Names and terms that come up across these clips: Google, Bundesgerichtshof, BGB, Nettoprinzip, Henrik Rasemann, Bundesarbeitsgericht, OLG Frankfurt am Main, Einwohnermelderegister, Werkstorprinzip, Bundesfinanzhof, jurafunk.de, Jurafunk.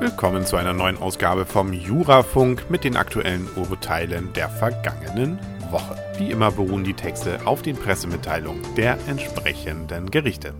Willkommen zu einer neuen Ausgabe vom Jurafunk mit den aktuellen Urteilen der vergangenen Woche. Wie immer beruhen die Texte auf den Pressemitteilungen der entsprechenden Gerichte.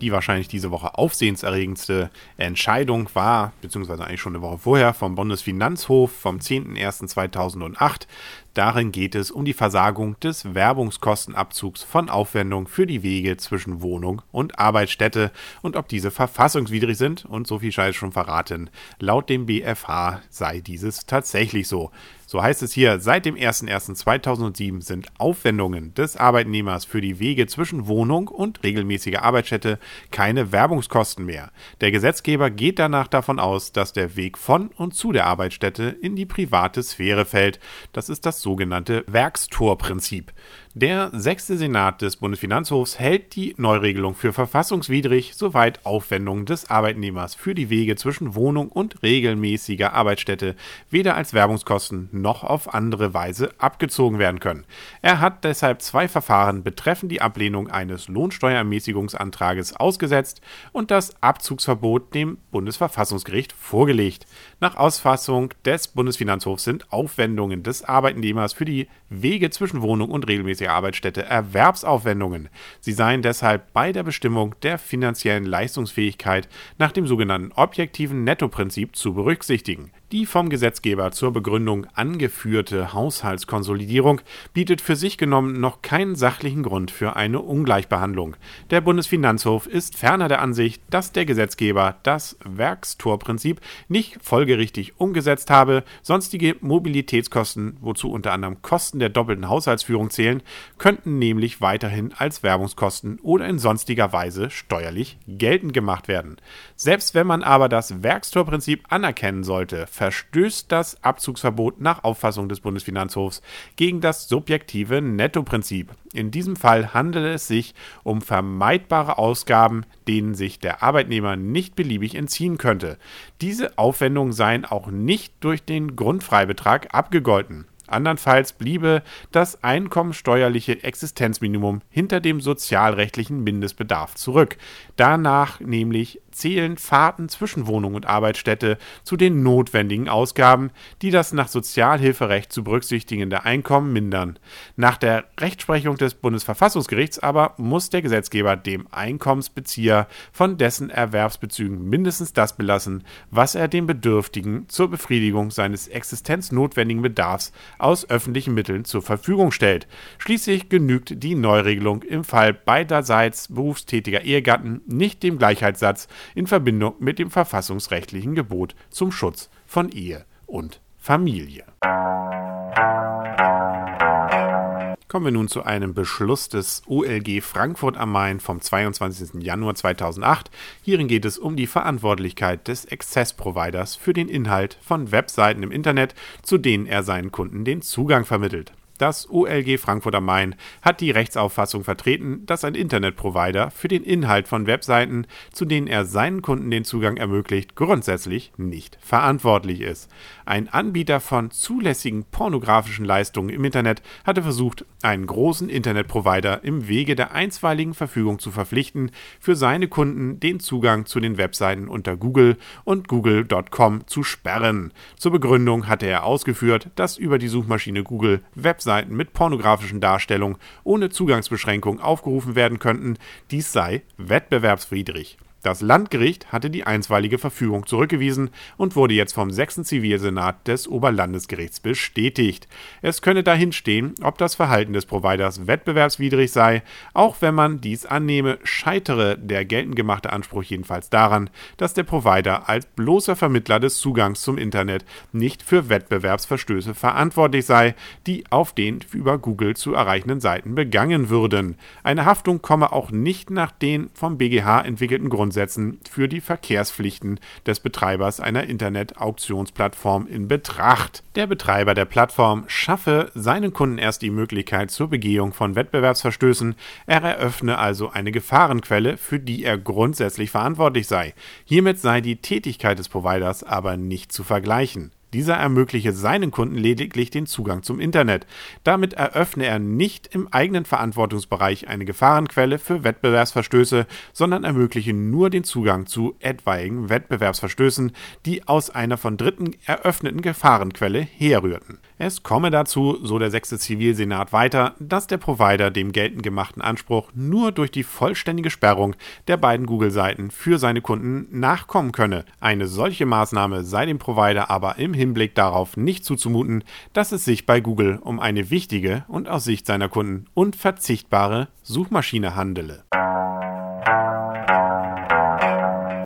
Die wahrscheinlich diese Woche aufsehenserregendste Entscheidung war, beziehungsweise eigentlich schon eine Woche vorher, vom Bundesfinanzhof vom 10.01.2008. Darin geht es um die Versagung des Werbungskostenabzugs von Aufwendungen für die Wege zwischen Wohnung und Arbeitsstätte und ob diese verfassungswidrig sind. Und so viel sei schon verraten, laut dem BfH sei dieses tatsächlich so. So heißt es hier, seit dem 01.01.2007 sind Aufwendungen des Arbeitnehmers für die Wege zwischen Wohnung und regelmäßiger Arbeitsstätte keine Werbungskosten mehr. Der Gesetzgeber geht danach davon aus, dass der Weg von und zu der Arbeitsstätte in die private Sphäre fällt. Das ist das sogenannte Werkstorprinzip. Der 6. Senat des Bundesfinanzhofs hält die Neuregelung für verfassungswidrig, soweit Aufwendungen des Arbeitnehmers für die Wege zwischen Wohnung und regelmäßiger Arbeitsstätte weder als Werbungskosten noch auf andere Weise abgezogen werden können. Er hat deshalb zwei Verfahren betreffend die Ablehnung eines Lohnsteuerermäßigungsantrages ausgesetzt und das Abzugsverbot dem Bundesverfassungsgericht vorgelegt. Nach Auffassung des Bundesfinanzhofs sind Aufwendungen des Arbeitnehmers für die Wege zwischen Wohnung und regelmäßiger Arbeitsstätte Erwerbsaufwendungen. Sie seien deshalb bei der Bestimmung der finanziellen Leistungsfähigkeit nach dem sogenannten objektiven Nettoprinzip zu berücksichtigen. Die vom Gesetzgeber zur Begründung angeführte Haushaltskonsolidierung bietet für sich genommen noch keinen sachlichen Grund für eine Ungleichbehandlung. Der Bundesfinanzhof ist ferner der Ansicht, dass der Gesetzgeber das Werkstorprinzip nicht folgerichtig umgesetzt habe. Sonstige Mobilitätskosten, wozu unter anderem Kosten der doppelten Haushaltsführung zählen, könnten nämlich weiterhin als Werbungskosten oder in sonstiger Weise steuerlich geltend gemacht werden. Selbst wenn man aber das Werkstorprinzip anerkennen sollte, verstößt das Abzugsverbot nach Auffassung des Bundesfinanzhofs gegen das subjektive Nettoprinzip. In diesem Fall handelt es sich um vermeidbare Ausgaben, denen sich der Arbeitnehmer nicht beliebig entziehen könnte. Diese Aufwendungen seien auch nicht durch den Grundfreibetrag abgegolten. Andernfalls bliebe das einkommensteuerliche Existenzminimum hinter dem sozialrechtlichen Mindestbedarf zurück. Danach nämlich zählen Fahrten zwischen Wohnung und Arbeitsstätte zu den notwendigen Ausgaben, die das nach Sozialhilferecht zu berücksichtigende Einkommen mindern. Nach der Rechtsprechung des Bundesverfassungsgerichts aber muss der Gesetzgeber dem Einkommensbezieher von dessen Erwerbsbezügen mindestens das belassen, was er dem Bedürftigen zur Befriedigung seines existenznotwendigen Bedarfs aus öffentlichen Mitteln zur Verfügung stellt. Schließlich genügt die Neuregelung im Fall beiderseits berufstätiger Ehegatten nicht dem Gleichheitssatz in Verbindung mit dem verfassungsrechtlichen Gebot zum Schutz von Ehe und Familie. Kommen wir nun zu einem Beschluss des OLG Frankfurt am Main vom 22. Januar 2008. Hierin geht es um die Verantwortlichkeit des Access-Providers für den Inhalt von Webseiten im Internet, zu denen er seinen Kunden den Zugang vermittelt. Das OLG Frankfurt am Main hat die Rechtsauffassung vertreten, dass ein Internetprovider für den Inhalt von Webseiten, zu denen er seinen Kunden den Zugang ermöglicht, grundsätzlich nicht verantwortlich ist. Ein Anbieter von zulässigen pornografischen Leistungen im Internet hatte versucht, einen großen Internetprovider im Wege der einstweiligen Verfügung zu verpflichten, für seine Kunden den Zugang zu den Webseiten unter Google und google.com zu sperren. Zur Begründung hatte er ausgeführt, dass über die Suchmaschine Google Webseiten mit pornografischen Darstellungen ohne Zugangsbeschränkung aufgerufen werden könnten, dies sei wettbewerbswidrig. Das Landgericht hatte die einstweilige Verfügung zurückgewiesen und wurde jetzt vom 6. Zivilsenat des Oberlandesgerichts bestätigt. Es könne dahinstehen, ob das Verhalten des Providers wettbewerbswidrig sei. Auch wenn man dies annehme, scheitere der geltend gemachte Anspruch jedenfalls daran, dass der Provider als bloßer Vermittler des Zugangs zum Internet nicht für Wettbewerbsverstöße verantwortlich sei, die auf den über Google zu erreichenden Seiten begangen würden. Eine Haftung komme auch nicht nach den vom BGH entwickelten Grundsätzen für die Verkehrspflichten des Betreibers einer Internet-Auktionsplattform in Betracht. Der Betreiber der Plattform schaffe seinen Kunden erst die Möglichkeit zur Begehung von Wettbewerbsverstößen, er eröffne also eine Gefahrenquelle, für die er grundsätzlich verantwortlich sei. Hiermit sei die Tätigkeit des Providers aber nicht zu vergleichen. Dieser ermögliche seinen Kunden lediglich den Zugang zum Internet. Damit eröffne er nicht im eigenen Verantwortungsbereich eine Gefahrenquelle für Wettbewerbsverstöße, sondern ermögliche nur den Zugang zu etwaigen Wettbewerbsverstößen, die aus einer von Dritten eröffneten Gefahrenquelle herrührten. Es komme dazu, so der 6. Zivilsenat weiter, dass der Provider dem geltend gemachten Anspruch nur durch die vollständige Sperrung der beiden Google-Seiten für seine Kunden nachkommen könne. Eine solche Maßnahme sei dem Provider aber im Hinblick darauf nicht zuzumuten, dass es sich bei Google um eine wichtige und aus Sicht seiner Kunden unverzichtbare Suchmaschine handele.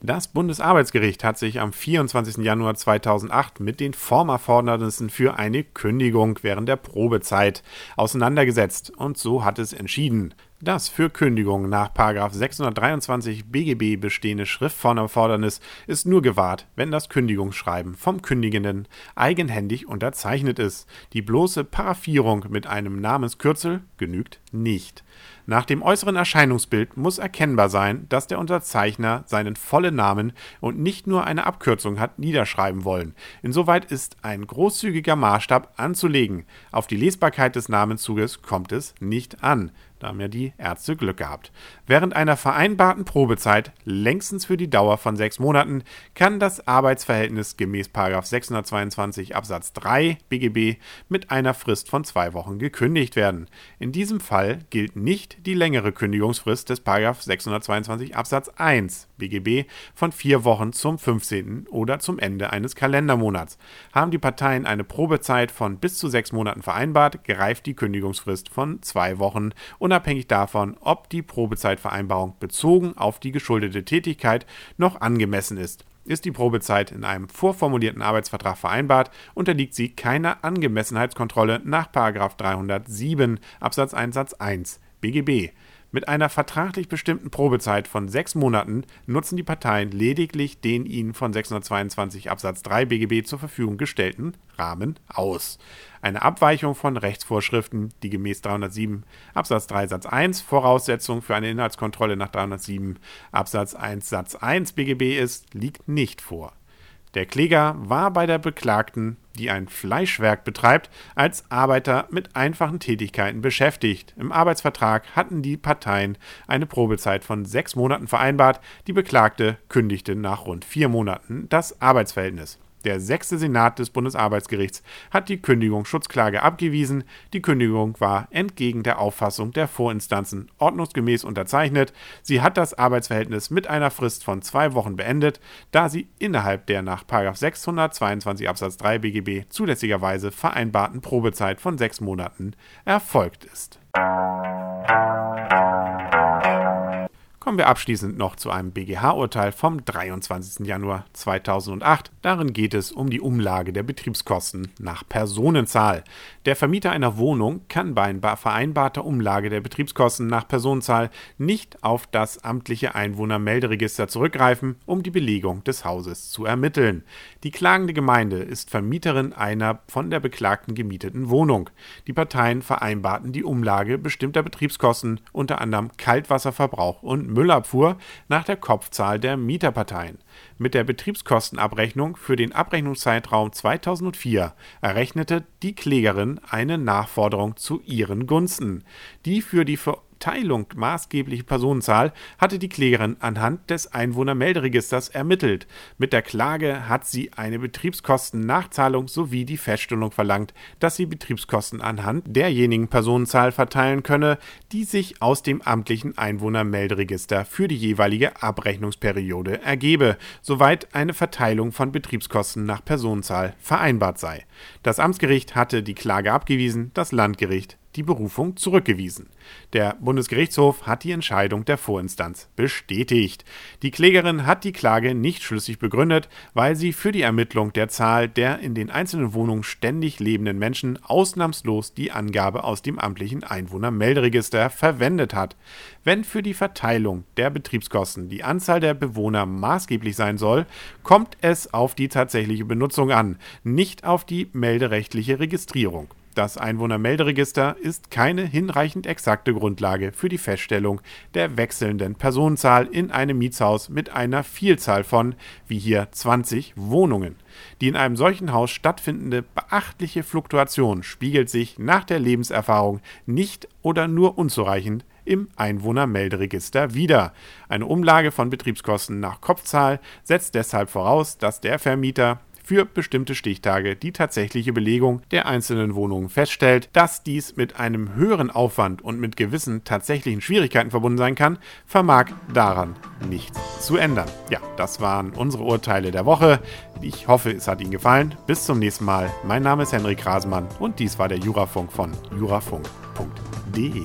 Das Bundesarbeitsgericht hat sich am 24. Januar 2008 mit den Formerfordernissen für eine Kündigung während der Probezeit auseinandergesetzt und so hat es entschieden. Das für Kündigung nach § 623 BGB bestehende Schriftformerfordernis ist nur gewahrt, wenn das Kündigungsschreiben vom Kündigenden eigenhändig unterzeichnet ist. Die bloße Paraphierung mit einem Namenskürzel genügt nicht. Nach dem äußeren Erscheinungsbild muss erkennbar sein, dass der Unterzeichner seinen vollen Namen und nicht nur eine Abkürzung hat niederschreiben wollen. Insoweit ist ein großzügiger Maßstab anzulegen. Auf die Lesbarkeit des Namenszuges kommt es nicht an. Da haben ja die Ärzte Glück gehabt. Während einer vereinbarten Probezeit, längstens für die Dauer von 6 Monaten, kann das Arbeitsverhältnis gemäß § 622 Absatz 3 BGB mit einer Frist von 2 Wochen gekündigt werden. In diesem Fall gilt nicht die längere Kündigungsfrist des § 622 Absatz 1 BGB von 4 Wochen zum 15. oder zum Ende eines Kalendermonats. Haben die Parteien eine Probezeit von bis zu 6 Monaten vereinbart, greift die Kündigungsfrist von 2 Wochen unabhängig davon, ob die Probezeitvereinbarung bezogen auf die geschuldete Tätigkeit noch angemessen ist. Ist die Probezeit in einem vorformulierten Arbeitsvertrag vereinbart, unterliegt sie keiner Angemessenheitskontrolle nach § 307 Absatz 1 Satz 1 BGB. Mit einer vertraglich bestimmten Probezeit von 6 Monaten nutzen die Parteien lediglich den ihnen von 622 Absatz 3 BGB zur Verfügung gestellten Rahmen aus. Eine Abweichung von Rechtsvorschriften, die gemäß 307 Absatz 3 Satz 1 Voraussetzung für eine Inhaltskontrolle nach 307 Absatz 1 Satz 1 BGB ist, liegt nicht vor. Der Kläger war bei der Beklagten, die ein Fleischwerk betreibt, als Arbeiter mit einfachen Tätigkeiten beschäftigt. Im Arbeitsvertrag hatten die Parteien eine Probezeit von 6 Monaten vereinbart. Die Beklagte kündigte nach rund 4 Monaten das Arbeitsverhältnis. Der 6. Senat des Bundesarbeitsgerichts hat die Kündigungsschutzklage abgewiesen. Die Kündigung war entgegen der Auffassung der Vorinstanzen ordnungsgemäß unterzeichnet. Sie hat das Arbeitsverhältnis mit einer Frist von 2 Wochen beendet, da sie innerhalb der nach § 622 Absatz 3 BGB zulässigerweise vereinbarten Probezeit von 6 Monaten erfolgt ist. Kommen wir abschließend noch zu einem BGH-Urteil vom 23. Januar 2008. Darin geht es um die Umlage der Betriebskosten nach Personenzahl. Der Vermieter einer Wohnung kann bei vereinbarter Umlage der Betriebskosten nach Personenzahl nicht auf das amtliche Einwohnermelderegister zurückgreifen, um die Belegung des Hauses zu ermitteln. Die klagende Gemeinde ist Vermieterin einer von der Beklagten gemieteten Wohnung. Die Parteien vereinbarten die Umlage bestimmter Betriebskosten, unter anderem Kaltwasserverbrauch und Müllabfuhr nach der Kopfzahl der Mieterparteien. Mit der Betriebskostenabrechnung für den Abrechnungszeitraum 2004 errechnete die Klägerin eine Nachforderung zu ihren Gunsten. Die für die Verteilung maßgebliche Personenzahl hatte die Klägerin anhand des Einwohnermelderegisters ermittelt. Mit der Klage hat sie eine Betriebskostennachzahlung sowie die Feststellung verlangt, dass sie Betriebskosten anhand derjenigen Personenzahl verteilen könne, die sich aus dem amtlichen Einwohnermelderegister für die jeweilige Abrechnungsperiode ergebe, soweit eine Verteilung von Betriebskosten nach Personenzahl vereinbart sei. Das Amtsgericht hatte die Klage abgewiesen, das Landgericht die Berufung zurückgewiesen. Der Bundesgerichtshof hat die Entscheidung der Vorinstanz bestätigt. Die Klägerin hat die Klage nicht schlüssig begründet, weil sie für die Ermittlung der Zahl der in den einzelnen Wohnungen ständig lebenden Menschen ausnahmslos die Angabe aus dem amtlichen Einwohnermelderegister verwendet hat. Wenn für die Verteilung der Betriebskosten die Anzahl der Bewohner maßgeblich sein soll, kommt es auf die tatsächliche Benutzung an, nicht auf die melderechtliche Registrierung. Das Einwohnermelderegister ist keine hinreichend exakte Grundlage für die Feststellung der wechselnden Personenzahl in einem Mietshaus mit einer Vielzahl von, wie hier 20 Wohnungen. Die in einem solchen Haus stattfindende beachtliche Fluktuation spiegelt sich nach der Lebenserfahrung nicht oder nur unzureichend im Einwohnermelderegister wider. Eine Umlage von Betriebskosten nach Kopfzahl setzt deshalb voraus, dass der Vermieter für bestimmte Stichtage die tatsächliche Belegung der einzelnen Wohnungen feststellt. Dass dies mit einem höheren Aufwand und mit gewissen tatsächlichen Schwierigkeiten verbunden sein kann, vermag daran nichts zu ändern. Ja, das waren unsere Urteile der Woche. Ich hoffe, es hat Ihnen gefallen. Bis zum nächsten Mal. Mein Name ist Henrik Rasemann und dies war der Jurafunk von jurafunk.de.